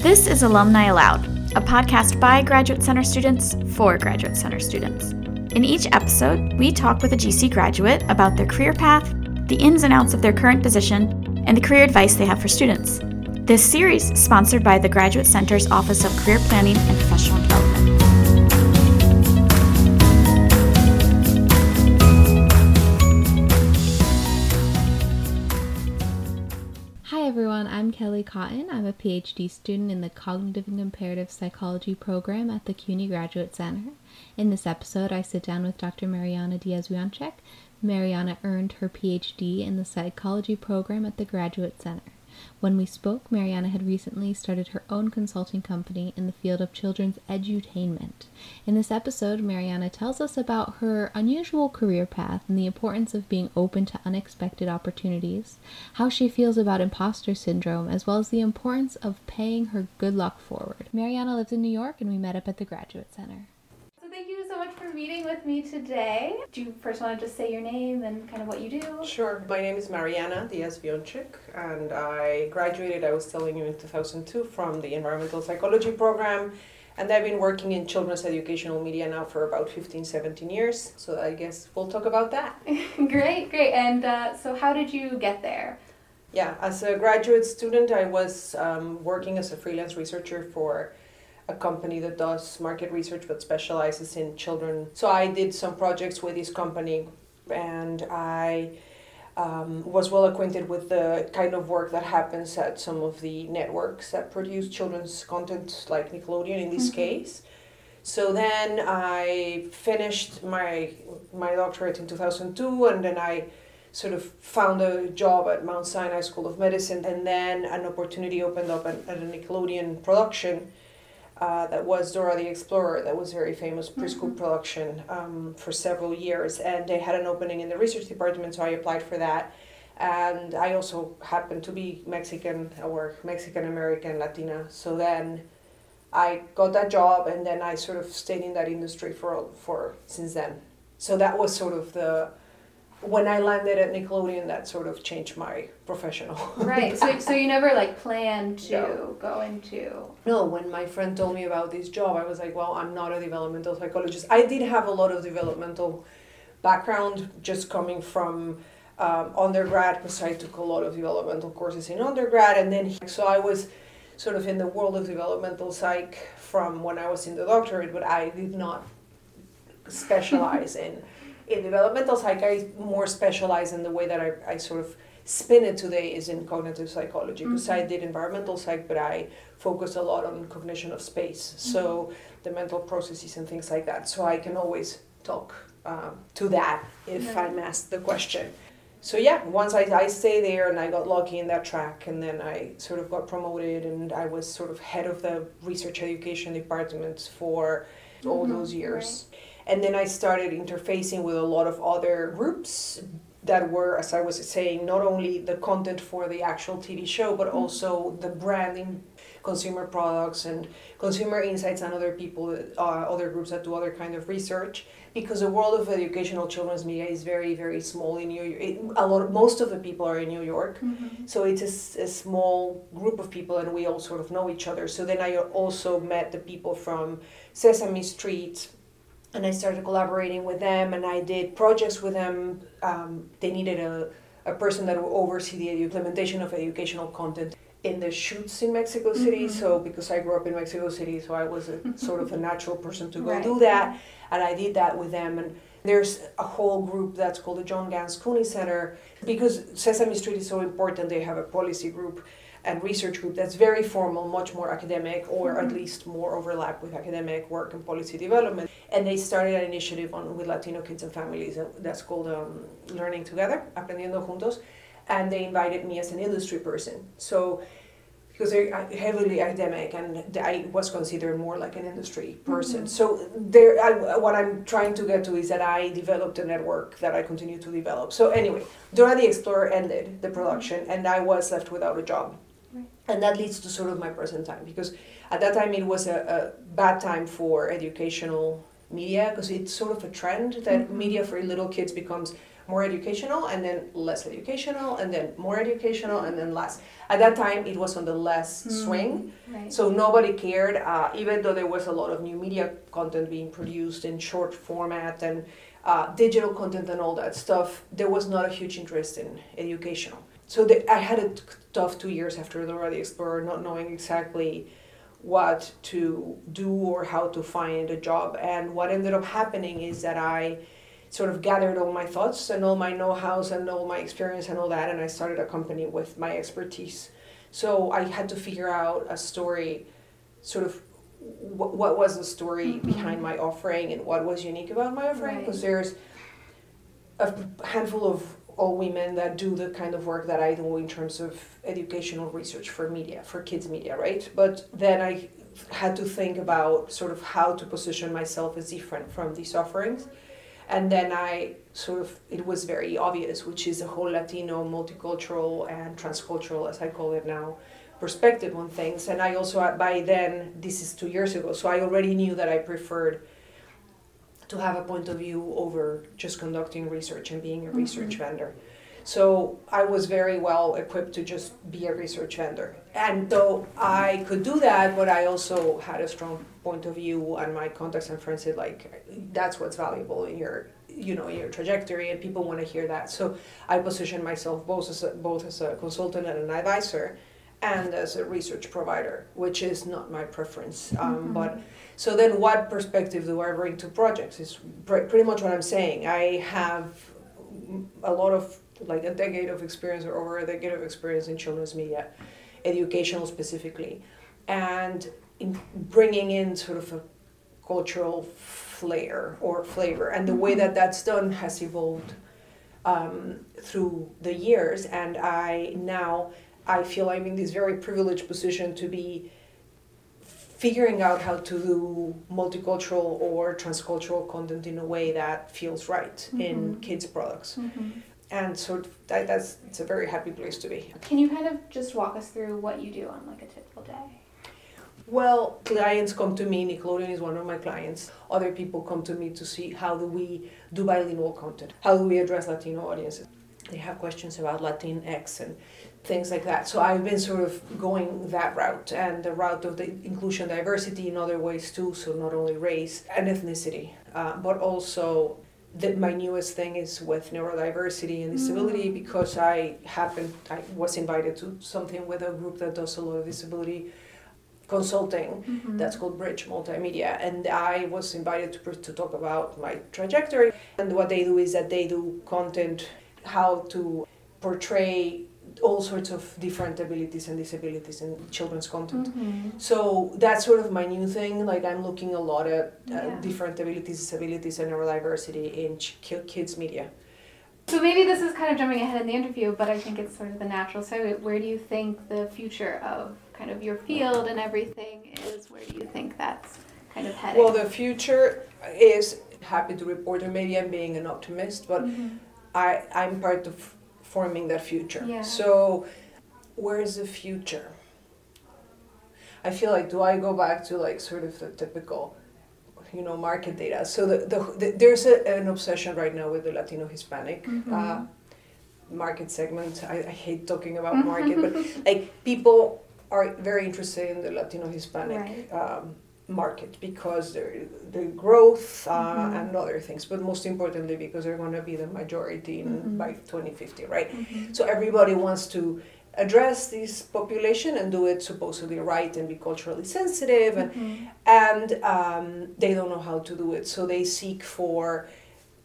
This is Alumni Aloud, a podcast by Graduate Center students for Graduate Center students. In each episode, we talk with a GC graduate about their career path, the ins and outs of their current position, and the career advice they have for students. This series is sponsored by the Graduate Center's Office of Career Planning and Professional Development. Hi everyone, I'm Kelly Cotton. I'm a PhD student in the Cognitive and Comparative Psychology program at the CUNY Graduate Center. In this episode, I sit down with Dr. Mariana Díaz-Wionczek. Mariana earned her PhD in the psychology program at the Graduate Center. When we spoke, Mariana had recently started her own consulting company in the field of children's edutainment. In this episode, Mariana tells us about her unusual career path and the importance of being open to unexpected opportunities, how she feels about imposter syndrome, as well as the importance of paying her good luck forward. Mariana lives in New York, and we met up at the Graduate Center. Thank you so much for meeting with me today. Do you first want to just say your name and kind of what you do? Sure. My name is Mariana Díaz-Wionczek, and I graduated, I was telling you, in 2002 from the Environmental Psychology program, and I've been working in children's educational media now for about 15, 17 years, so I guess we'll talk about that. Great. And so how did you get there? Yeah, as a graduate student, I was working as a freelance researcher for a company that does market research but specializes in children. So I did some projects with this company, and I was well acquainted with the kind of work that happens at some of the networks that produce children's content, like Nickelodeon in this case. So then I finished my doctorate in 2002, and then I sort of found a job at Mount Sinai School of Medicine, and then an opportunity opened up at a Nickelodeon production. That was Dora the Explorer, that was a very famous preschool production for several years, and they had an opening in the research department, so I applied for that. And I also happened to be Mexican, or Mexican-American, Latina, so then I got that job, and then I sort of stayed in that industry for since then. So that was sort of when I landed at Nickelodeon, that sort of changed my professional. Right, so you never planned to go into... No, when my friend told me about this job, I was like, well, I'm not a developmental psychologist. I did have a lot of developmental background just coming from undergrad, because I took a lot of developmental courses in undergrad, and then so I was sort of in the world of developmental psych from when I was in the doctorate, but I did not specialize in developmental psych. I more specialize in the way that I sort of spin it today is in cognitive psychology, because I did environmental psych, but I focused a lot on cognition of space, so the mental processes and things like that. So I can always talk to that if I'm asked the question. So yeah, once I stayed there, and I got lucky in that track, and then I sort of got promoted, and I was sort of head of the research education department for all those years. Right. And then I started interfacing with a lot of other groups that were, as I was saying, not only the content for the actual TV show, but also the branding, consumer products, and consumer insights, and other people, other groups that do other kind of research. Because the world of educational children's media is very, very small in New York. Most of the people are in New York, so it's a small group of people, and we all sort of know each other. So then I also met the people from Sesame Street, and I started collaborating with them, and I did projects with them. They needed a person that would oversee the implementation of educational content in the shoots in Mexico City. So because I grew up in Mexico City, so I was sort of a natural person to go do that. And I did that with them. And there's a whole group that's called the Joan Ganz Cooney Center. Because Sesame Street is so important, they have a policy group and research group that's very formal, much more academic, or at least more overlap with academic work and policy development. And they started an initiative with Latino kids and families that's called Learning Together, Aprendiendo Juntos. And they invited me as an industry person. So, because they're heavily academic, and I was considered more like an industry person. So what I'm trying to get to is that I developed a network that I continue to develop. So anyway, Dora the Explorer ended the production, and I was left without a job. And that leads to sort of my present time, because at that time it was a bad time for educational media, because it's sort of a trend that media for little kids becomes more educational, and then less educational, and then more educational, and then less. At that time, it was on the less swing, right. So nobody cared, even though there was a lot of new media content being produced in short format and digital content and all that stuff. There was not a huge interest in educational. So I had a tough 2 years after Dora the Explorer, not knowing exactly what to do or how to find a job. And what ended up happening is that I sort of gathered all my thoughts and all my know-hows and all my experience and all that, and I started a company with my expertise. So I had to figure out a story, sort of what was the story behind my offering and what was unique about my offering, because there's a handful of all women that do the kind of work that I do in terms of educational research for media, for kids media, right? But then I had to think about sort of how to position myself as different from these offerings. And then it was very obvious, which is a whole Latino, multicultural and transcultural, as I call it now, perspective on things. And I also, by then, this is 2 years ago, so I already knew that I preferred to have a point of view over just conducting research and being a research vendor. So I was very well equipped to just be a research vendor. And though I could do that, but I also had a strong point of view, and my contacts and friends said, like, that's what's valuable in your trajectory, and people want to hear that. So I positioned myself both as a consultant and an advisor, and as a research provider, which is not my preference. But so then what perspective do I bring to projects is pretty much what I'm saying. I have a lot of, like, a decade of experience or over a decade of experience in children's media, educational specifically, and in bringing in sort of a cultural flair or flavor. And the way that that's done has evolved through the years, and I feel I'm in this very privileged position to be figuring out how to do multicultural or transcultural content in a way that feels right in kids' products. And so it's a very happy place to be. Can you kind of just walk us through what you do on, like, a typical day? Well, clients come to me. Nickelodeon is one of my clients. Other people come to me to see how do we do bilingual content? How do we address Latino audiences? They have questions about Latinx and things like that. So I've been sort of going that route, and the route of the inclusion, diversity in other ways too, so not only race and ethnicity, but also my newest thing is with neurodiversity and disability, because I was invited to something with a group that does a lot of disability consulting that's called Bridge Multimedia, and I was invited to talk about my trajectory. And what they do is that they do content, how to portray all sorts of different abilities and disabilities in children's content. So that's sort of my new thing. Like, I'm looking a lot at different abilities, disabilities, and neurodiversity in kids' media. So maybe this is kind of jumping ahead in the interview, but I think it's sort of the natural segue. Where do you think the future of kind of your field and everything is? Where do you think that's kind of heading? Well, the future is, happy to report, or maybe I'm being an optimist, but I'm part of forming that future. So where is the future? I feel like, do I go back to, like, sort of the typical, market data? So there's an obsession right now with the Latino Hispanic market segment. I hate talking about market, but, like, people are very interested in the Latino Hispanic market because the growth and other things, but most importantly because they're going to be the majority by 2050, right? So everybody wants to address this population and do it supposedly right and be culturally sensitive, and they don't know how to do it, so they seek for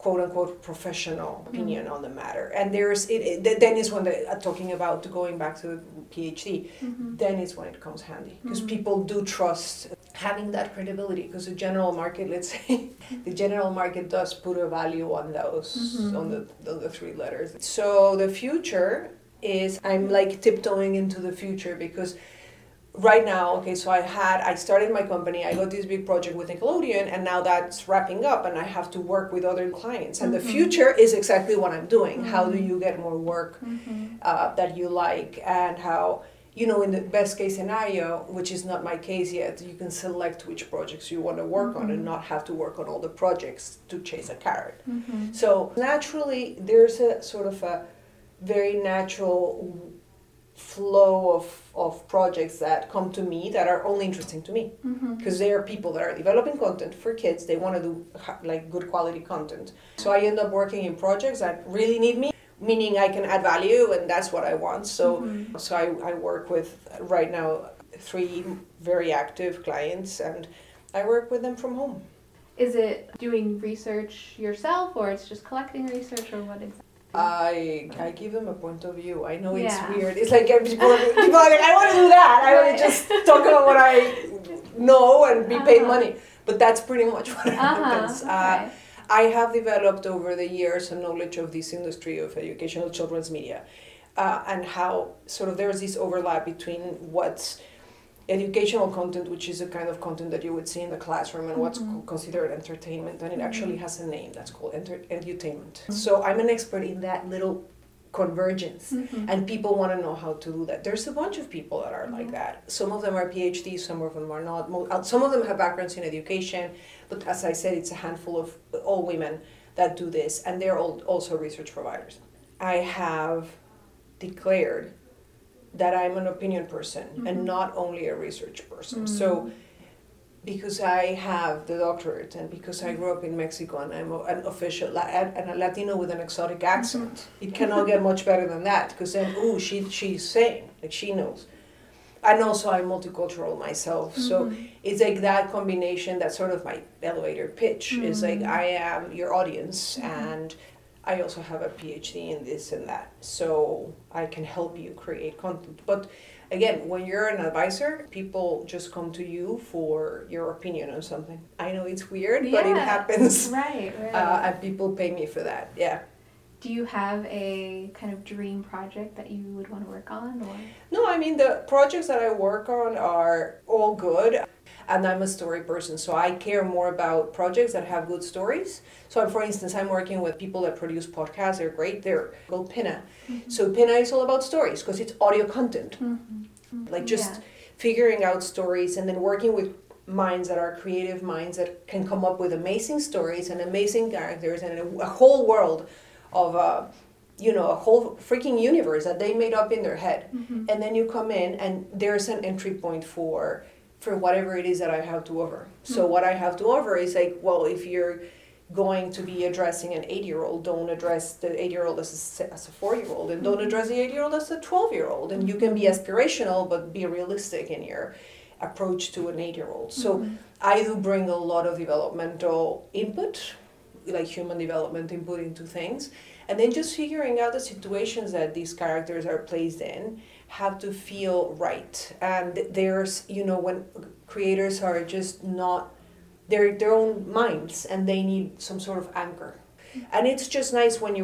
quote-unquote professional opinion on the matter. And then is when they're talking about going back to the PhD, then is when it comes handy, because people do trust having that credibility, because the general market, let's say, does put a value on those, on the three letters. So the future is, I'm, like, tiptoeing into the future, because right now, I started my company, I got this big project with Nickelodeon, and now that's wrapping up, and I have to work with other clients. And the future is exactly what I'm doing. How do you get more work that you like, and how you know, in the best case scenario, which is not my case yet, you can select which projects you want to work on and not have to work on all the projects to chase a carrot. So naturally, there's a sort of a very natural flow of projects that come to me that are only interesting to me. Because they are people that are developing content for kids. They want to do like good quality content. So I end up working in projects that really need me. Meaning I can add value, and that's what I want. So I work with, right now, 3 very active clients, and I work with them from home. Is it doing research yourself, or it's just collecting research, or what exactly? I give them a point of view. I know it's weird. It's like people are like, I want to do that. I want to just talk about what I know and be paid money. But that's pretty much what happens. I have developed over the years a knowledge of this industry of educational children's media and how sort of there's this overlap between what's educational content, which is a kind of content that you would see in the classroom, and what's considered entertainment, and it actually has a name that's called edutainment. So I'm an expert in that little convergence, and people want to know how to do that. There's a bunch of people that are like that. Some of them are PhDs, some of them are not. Some of them have backgrounds in education, but as I said, it's a handful of all women that do this, and they're all also research providers. I have declared that I'm an opinion person and not only a research person. So, because I have the doctorate and because I grew up in Mexico and I'm an official and a Latino with an exotic accent, it cannot get much better than that, because then, ooh, she's saying, like, she knows. And also I'm multicultural myself. So it's like that combination, that's sort of my elevator pitch. It's like, I am your audience, and I also have a PhD in this and that. So I can help you create content. But again, when you're an advisor, people just come to you for your opinion on something. I know it's weird, but it happens. Right. And people pay me for that, Do you have a kind of dream project that you would want to work on? Or? No, I mean, the projects that I work on are all good. And I'm a story person, so I care more about projects that have good stories. So, for instance, I'm working with people that produce podcasts. They're great. They're called Pinna. So Pinna is all about stories because it's audio content. Like just figuring out stories and then working with minds that are creative minds that can come up with amazing stories and amazing characters and a whole world of... a whole freaking universe that they made up in their head. And then you come in and there's an entry point for whatever it is that I have to offer. So what I have to offer is like, well, if you're going to be addressing an 8-year-old, don't address the 8-year-old as a 4-year-old, and don't address the 8-year-old as a 12-year-old. And you can be aspirational, but be realistic in your approach to an 8-year-old. So I do bring a lot of developmental input, like human development input into things. And then just figuring out the situations that these characters are placed in have to feel right. And there's, when creators are just not, they're their own minds and they need some sort of anchor. And it's just nice when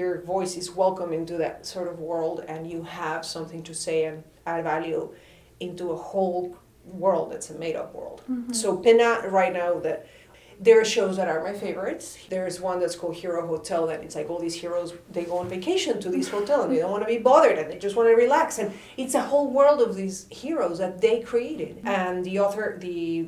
your voice is welcome into that sort of world and you have something to say and add value into a whole world that's a made-up world. So Pinna right now, there are shows that are my favorites. There's one that's called Hero Hotel, and it's like all these heroes, they go on vacation to this hotel, and they don't want to be bothered, and they just want to relax. And it's a whole world of these heroes that they created. And the author, the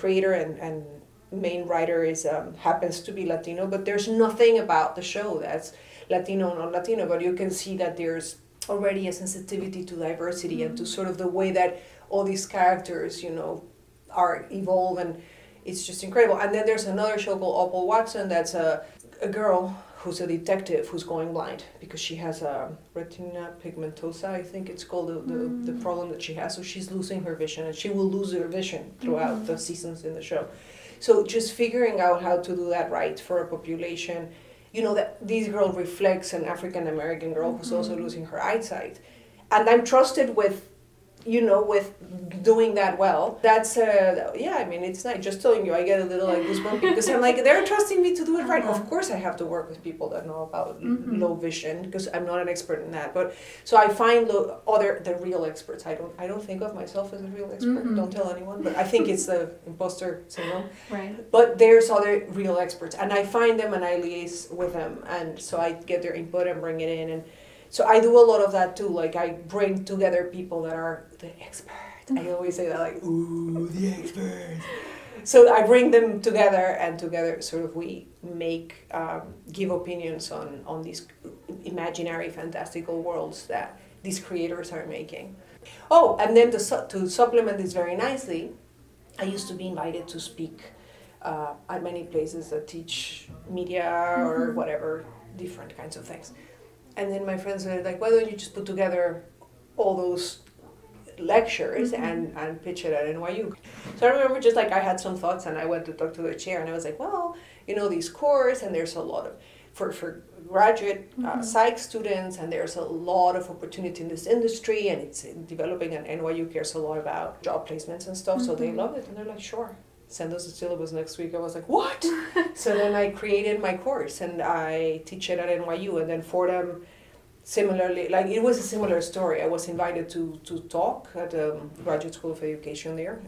creator and main writer is happens to be Latino, but there's nothing about the show that's Latino or non-Latino, but you can see that there's already a sensitivity to diversity and to sort of the way that all these characters, are evolve and... It's just incredible. And then there's another show called Opal Watson that's a girl who's a detective who's going blind because she has a retina pigmentosa, I think it's called, the problem that she has. So she's losing her vision, and she will lose her vision throughout the seasons in the show. So just figuring out how to do that right for a population. That this girl reflects an African-American girl who's also losing her eyesight. And I'm trusted with... with doing that well. That's, it's nice. Just telling you, I get a little like goosebumps because I'm like, they're trusting me to do it right. Of course I have to work with people that know about low vision because I'm not an expert in that. But so I find the real experts. I don't think of myself as a real expert. Don't tell anyone, but I think it's the imposter syndrome. Right. But there's other real experts, and I find them and I liaise with them. And so I get their input and bring it in. And So I do a lot of that too. Like I bring together people that are the experts. I always say that, like, ooh, the experts. So I bring them together, and together sort of we make, give opinions on these imaginary fantastical worlds that these creators are making. Oh, and then to supplement this very nicely, I used to be invited to speak at many places that teach media or whatever, different kinds of things. And then my friends were like, why don't you just put together all those lectures and pitch it at NYU. So I remember just like I had some thoughts and I went to talk to the chair and I was like, well, you know, these courses and there's a lot of, for graduate psych students, and there's a lot of opportunity in this industry and it's developing, and NYU cares a lot about job placements and stuff, so they love it. And they're like, sure, send us the syllabus next week. I was like, what? So then I created my course and I teach it at NYU, and then Fordham, similarly, like it was a similar story. I was invited to talk at Graduate School of Education there,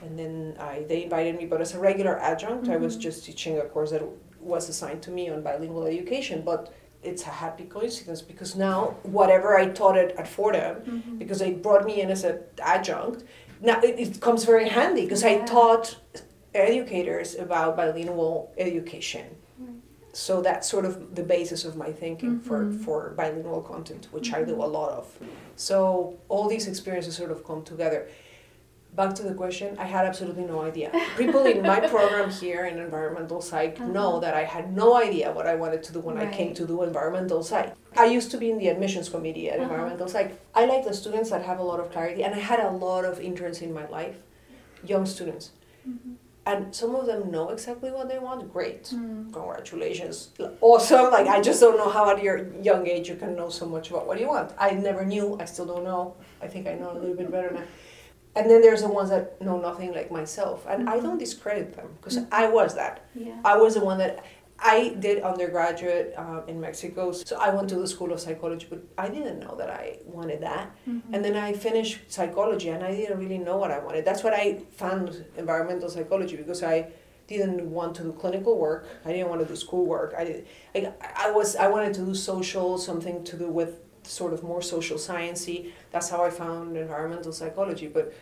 and then they invited me, but as a regular adjunct, I was just teaching a course that was assigned to me on bilingual education. But it's a happy coincidence, because now whatever I taught it at Fordham, because they brought me in as an adjunct, now it comes very handy, because I taught educators about bilingual education. So that's sort of the basis of my thinking for bilingual content, which I do a lot of. So all these experiences sort of come together. Back to the question, I had absolutely no idea. People in my program here in environmental psych know that I had no idea what I wanted to do when I came to do environmental psych. I used to be in the admissions committee at environmental psych. I like the students that have a lot of clarity, and I had a lot of interns in my life, young students. And some of them know exactly what they want. Great. Congratulations. Awesome. Like, I just don't know how at your young age you can know so much about what you want. I never knew. I still don't know. I think I know a little bit better now. And then there's the ones that know nothing, like myself. And I don't discredit them, because I was that. Yeah. I was the one that... I did undergraduate in Mexico, so I went to the School of Psychology, but I didn't know that I wanted that. And then I finished psychology, and I didn't really know what I wanted. That's what I found environmental psychology, because I didn't want to do clinical work. I didn't want to do school work. I wanted to do social, something to do with sort of more social science-y. That's how I found environmental psychology. But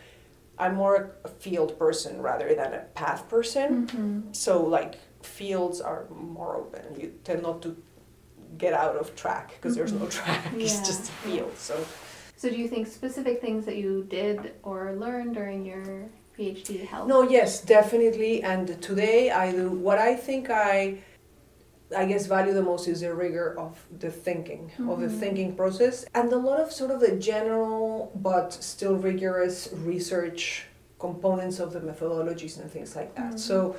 I'm more a field person rather than a path person. So like... fields are more open. You tend not to get out of track, because there's no track. It's just a field. So do you think specific things that you did or learned during your PhD helped? No, yes, definitely. And today I do what I think I guess value the most is the rigor of the thinking, of the thinking process, and a lot of sort of the general but still rigorous research components of the methodologies and things like that. So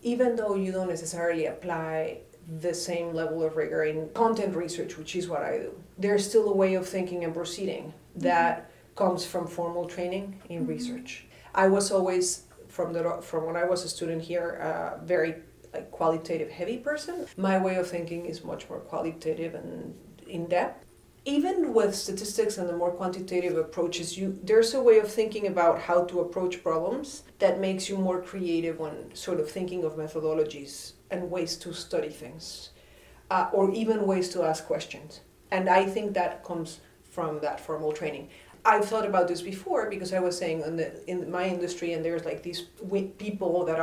even though you don't necessarily apply the same level of rigor in content research, which is what I do, there's still a way of thinking and proceeding that comes from formal training in research. I was always, from when I was a student here, a very like, qualitative heavy person. My way of thinking is much more qualitative and in-depth. Even with statistics and the more quantitative approaches, there's a way of thinking about how to approach problems that makes you more creative on sort of thinking of methodologies and ways to study things, or even ways to ask questions. And I think that comes from that formal training. I've thought about this before, because I was saying in my industry, and there's like these people that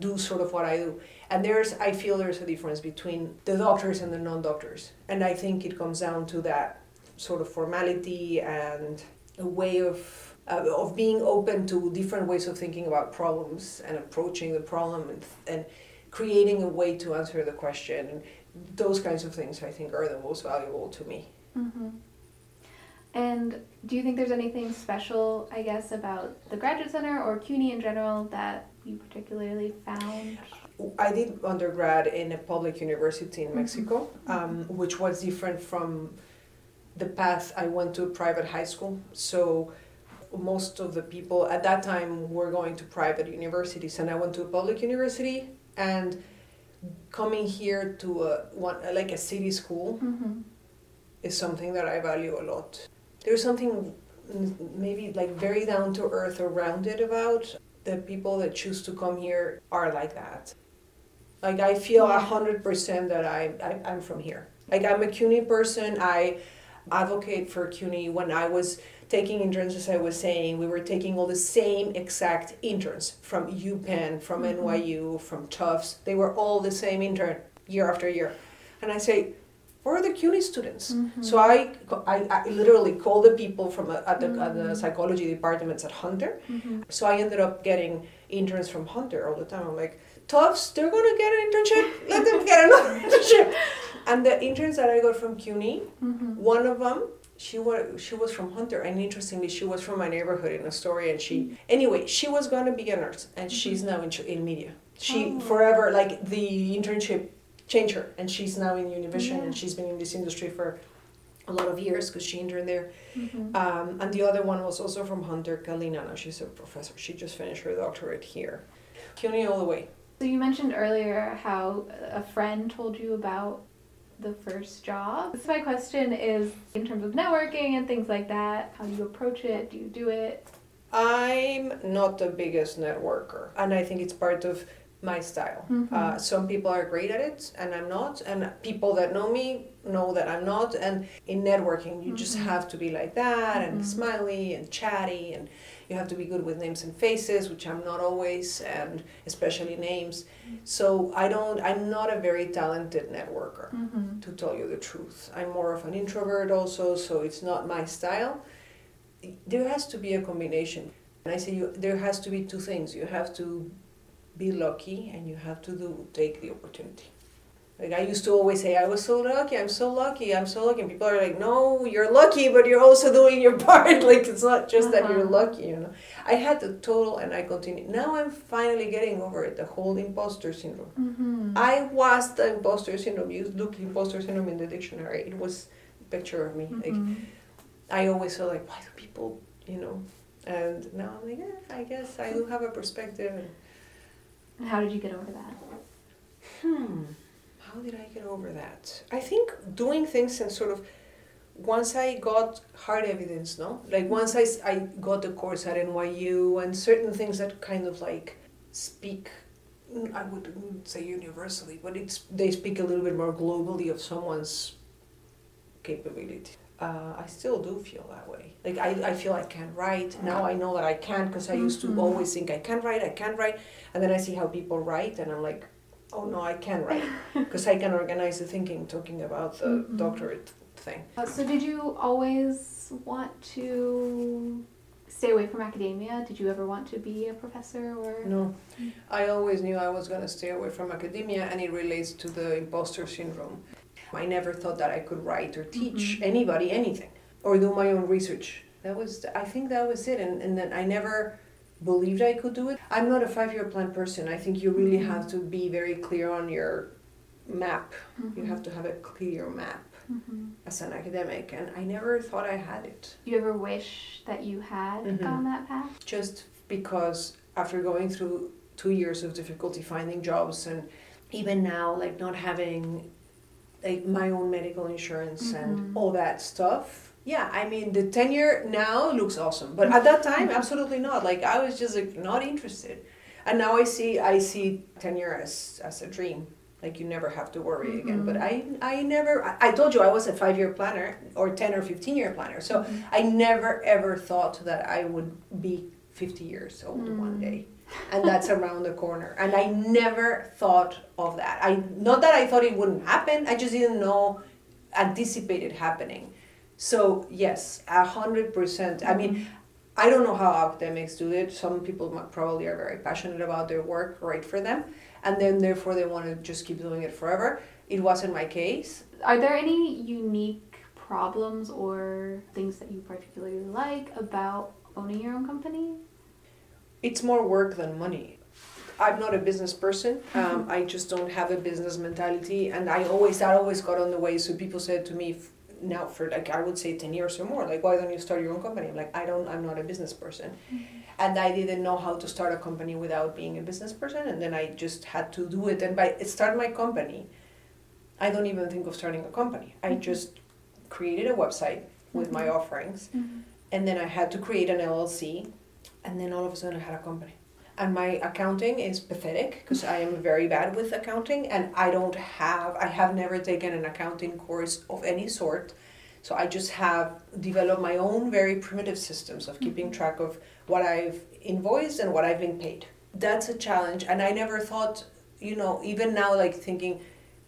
do sort of what I do. And I feel there's a difference between the doctors and the non-doctors. And I think it comes down to that sort of formality and a way of being open to different ways of thinking about problems and approaching the problem and creating a way to answer the question. And those kinds of things, I think, are the most valuable to me. And do you think there's anything special, I guess, about the Graduate Center or CUNY in general that you particularly found? I did undergrad in a public university in Mexico, which was different from the path I went to private high school. So most of the people at that time were going to private universities, and I went to a public university. And coming here to a city school is something that I value a lot. There's something maybe like very down to earth or rounded about the people that choose to come here are like that. Like I feel 100% that I'm from here. Like, I'm a CUNY person. I advocate for CUNY. When I was taking interns, as I was saying, we were taking all the same exact interns from UPenn, from NYU, from Tufts. They were all the same intern year after year. And I say, where are the CUNY students? Mm-hmm. So I literally called the people from at the psychology departments at Hunter. Mm-hmm. So I ended up getting interns from Hunter all the time. I'm like, Tufts, they're going to get an internship. Let them get another internship. And the interns that I got from CUNY, one of them, she was from Hunter, and interestingly, she was from my neighborhood in Astoria, and she was going to be a nurse, and she's now in media. Forever, like, the internship changed her, and she's now in Univision, and she's been in this industry for a lot of years because she interned there. Mm-hmm. And the other one was also from Hunter, Kalina. Now she's a professor. She just finished her doctorate here. CUNY all the way. So you mentioned earlier how a friend told you about the first job. So my question is, in terms of networking and things like that, how do you approach it? Do you do it? I'm not the biggest networker, and I think it's part of my style. Mm-hmm. Some people are great at it, and I'm not. And people that know me know that I'm not. And in networking, you just have to be like that, and smiley and chatty, and you have to be good with names and faces, which I'm not always, and especially names. So I'm not a very talented networker, to tell you the truth. I'm more of an introvert also, so it's not my style. There has to be a combination. And I say there has to be two things. You have to be lucky, and you have to take the opportunity. Like, I used to always say, I was so lucky, I'm so lucky, I'm so lucky. And people are like, no, you're lucky, but you're also doing your part. Like, it's not just that you're lucky, you know. I had the total, and I continue. Now I'm finally getting over it, the whole imposter syndrome. Mm-hmm. I was the imposter syndrome. You look imposter syndrome in the dictionary. It was a picture of me. Like, I always felt like, why do people, you know? And now I'm like, yeah, I guess I do have a perspective. And how did you get over that? How did I get over that? I think doing things and sort of, once I got hard evidence, no? Like, once I got the course at NYU and certain things that kind of like speak, I wouldn't say universally, but they speak a little bit more globally of someone's capability. I still do feel that way. Like, I feel I can write. Now I know that I can't, because I used to always think I can write. And then I see how people write, and I'm like, oh no, I can write, because I can organize the thinking, talking about the doctorate thing. So did you always want to stay away from academia? Did you ever want to be a professor? Or no, I always knew I was going to stay away from academia, and it relates to the imposter syndrome. I never thought that I could write or teach anybody anything, or do my own research. I think that was it, and then I never believed I could do it. I'm not a 5-year plan person. I think you really have to be very clear on your map. You have to have a clear map as an academic, and I never thought I had it. You ever wish that you had gone that path? Just because after going through 2 years of difficulty finding jobs, and even now, like, not having like my own medical insurance and all that stuff. Yeah, I mean, the tenure now looks awesome, but at that time, absolutely not. Like, I was just like not interested. And now I see tenure as a dream. Like, you never have to worry again. But I never told you I was a 5-year planner or 10 or 15-year planner. So I never ever thought that I would be 50 years old one day. And that's around the corner. And I never thought of that. Not that I thought it wouldn't happen. I just didn't anticipate it happening. So yes, 100%. I mean, I don't know how academics do it. Some people probably are very passionate about their work, right for them. And then therefore they want to just keep doing it forever. It wasn't my case. Are there any unique problems or things that you particularly like about owning your own company? It's more work than money. I'm not a business person. I just don't have a business mentality. And I always got on the way. So people said to me now for like, I would say 10 years or more, like, why don't you start your own company? I'm like, I'm not a business person. And I didn't know how to start a company without being a business person. And then I just had to do it. And by start my company, I don't even think of starting a company. I just created a website with my offerings. And then I had to create an LLC. And then all of a sudden I had a company. and my accounting is pathetic because I am very bad with accounting, and I have never taken an accounting course of any sort. So I just have developed my own very primitive systems of keeping track of what I've invoiced and what I've been paid. That's a challenge. And I never thought, even now, like thinking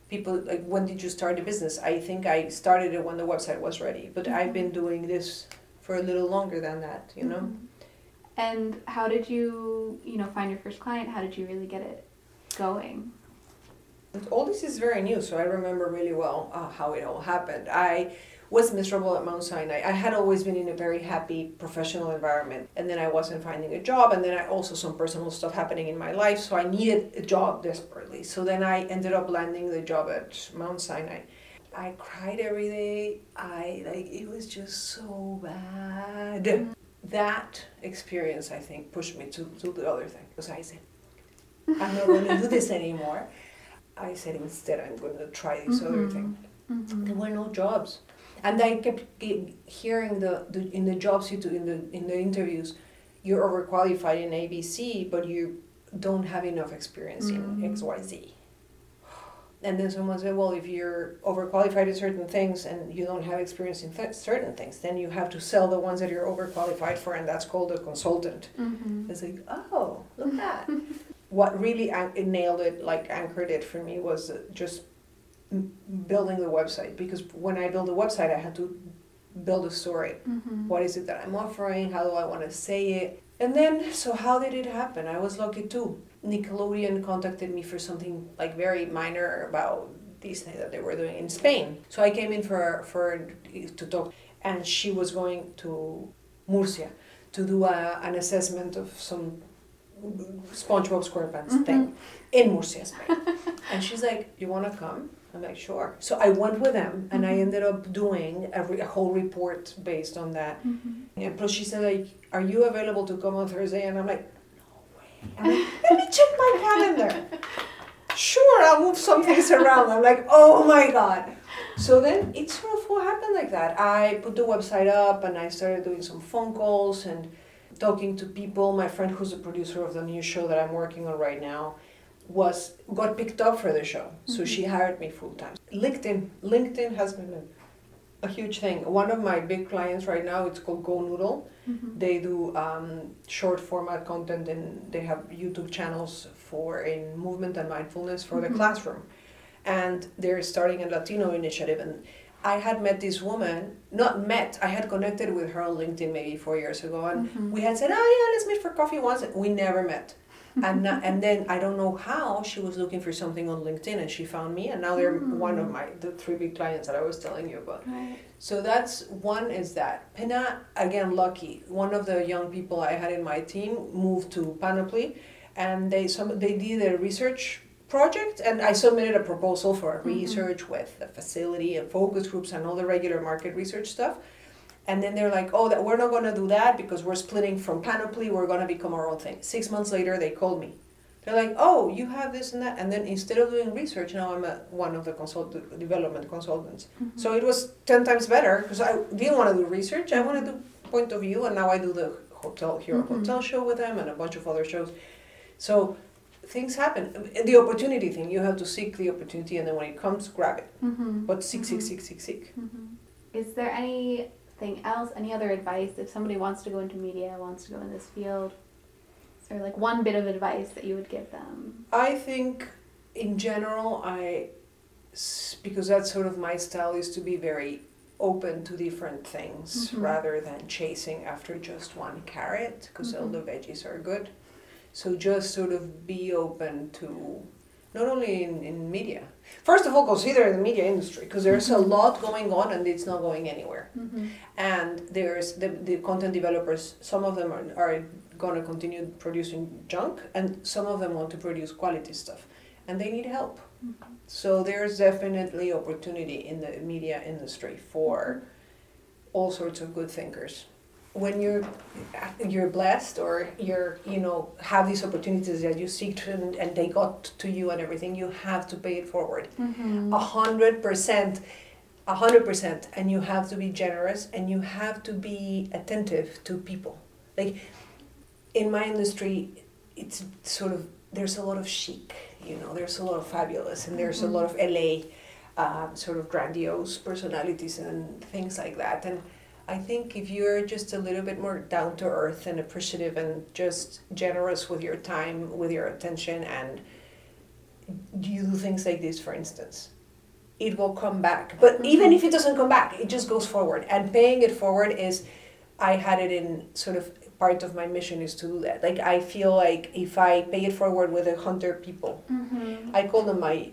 people, like, when did you start a business? I think I started it when the website was ready, but I've been doing this for a little longer than that, And how did you, find your first client? How did you really get it going? All this is very new, so I remember really well how it all happened. I was miserable at Mount Sinai. I had always been in a very happy professional environment, and then I wasn't finding a job, and then I also some personal stuff happening in my life, so I needed a job desperately. So then I ended up landing the job at Mount Sinai. I cried every day. It was just so bad. Mm-hmm. That experience, I think, pushed me to the other thing, because I said, I'm not going to do this anymore. I said, instead, I'm going to try this other thing. Mm-hmm. There were no jobs. And I kept hearing in the jobs you do, in the interviews, you're overqualified in ABC, but you don't have enough experience in XYZ. And then someone said, well, if you're overqualified in certain things and you don't have experience in certain things, then you have to sell the ones that you're overqualified for, and that's called a consultant. Mm-hmm. It's like, oh, look at that. What really nailed it, anchored it for me, was just building the website. Because when I built a website, I had to build a story. Mm-hmm. What is it that I'm offering? How do I want to say it? And then, so how did it happen? I was lucky too. Nickelodeon contacted me for something very minor about these things that they were doing in Spain. So I came in to talk, and she was going to Murcia to do an assessment of some SpongeBob SquarePants thing in Murcia, Spain. And she's like, you want to come? I'm like, sure. So I went with them, and I ended up doing a whole report based on that. Mm-hmm. And plus she said, are you available to come on Thursday? And I'm like, no way. I'm like, let me check my calendar. Sure, I'll move some things around. I'm like, oh my God. So then it sort of all happened like that. I put the website up, and I started doing some phone calls and talking to people. My friend, who's the producer of the new show that I'm working on right now, got picked up for the show. So she hired me full time. LinkedIn has been a huge thing. One of my big clients right now, it's called Go Noodle. Mm-hmm. They do short format content, and they have YouTube channels in movement and mindfulness for the classroom. And they're starting a Latino initiative, and I had met this woman, I had connected with her on LinkedIn maybe 4 years ago, and we had said, let's meet for coffee once. We never met. And then I don't know how, she was looking for something on LinkedIn, and she found me, and now they're one of the three big clients that I was telling you about. Right. So that's one is that. Pinna, again, lucky. One of the young people I had in my team moved to Panoply, and they did a research project, and I submitted a proposal for research with the facility and focus groups and all the regular market research stuff. And then they're like, oh, we're not going to do that because we're splitting from Panoply. We're going to become our own thing. 6 months later, they called me. They're like, oh, you have this and that. And then instead of doing research, now I'm one of the development consultants. Mm-hmm. So it was 10 times better because I didn't want to do research. I wanted to do point of view. And now I do the Hero Hotel show with them and a bunch of other shows. So things happen. The opportunity thing, you have to seek the opportunity, and then when it comes, grab it. Mm-hmm. But seek. Mm-hmm. Is there anything else, any other advice, if somebody wants to go into media, wants to go in this field, is there one bit of advice that you would give them? I think in general, because that's sort of my style, is to be very open to different things rather than chasing after just one carrot, because all the veggies are good. So just sort of be open to, not only in media. First of all, consider the media industry, because there's a lot going on and it's not going anywhere. Mm-hmm. And there's the content developers, some of them are going to continue producing junk, and some of them want to produce quality stuff. And they need help. Mm-hmm. So there's definitely opportunity in the media industry for all sorts of good thinkers. When you're blessed, or have these opportunities that you seek and they got to you and everything, you have to pay it forward. 100%, and you have to be generous, and you have to be attentive to people. In my industry, it's sort of, there's a lot of chic, you know, there's a lot of fabulous, and there's a lot of LA sort of grandiose personalities and things like that. And I think if you're just a little bit more down to earth and appreciative and just generous with your time, with your attention, and you do things like this, for instance, it will come back. But even if it doesn't come back, it just goes forward. And paying it forward is, I had it in sort of part of my mission is to do that. Like, I feel like if I pay it forward with 100 people, I call them my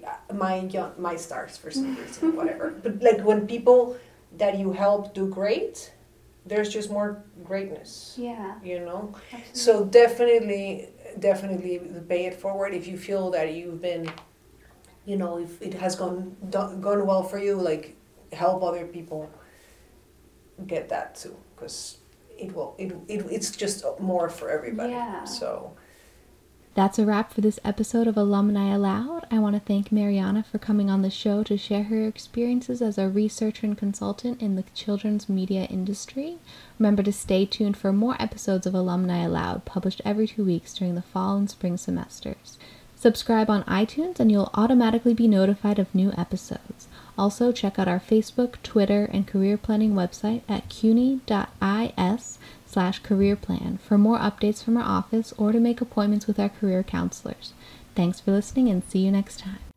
stars for some reason, whatever. But like, when people that you help do great, there's just more greatness. Yeah. You know? Absolutely. So definitely pay it forward. If you feel that you've been, you know, if it has gone well for you, like, help other people get that too, because it's just more for everybody. Yeah. So that's a wrap for this episode of Alumni Aloud. I want to thank Mariana for coming on the show to share her experiences as a researcher and consultant in the children's media industry. Remember to stay tuned for more episodes of Alumni Aloud, published every 2 weeks during the fall and spring semesters. Subscribe on iTunes and you'll automatically be notified of new episodes. Also, check out our Facebook, Twitter, and career planning website at cuny.is/careerplan for more updates from our office or to make appointments with our career counselors. Thanks for listening and see you next time.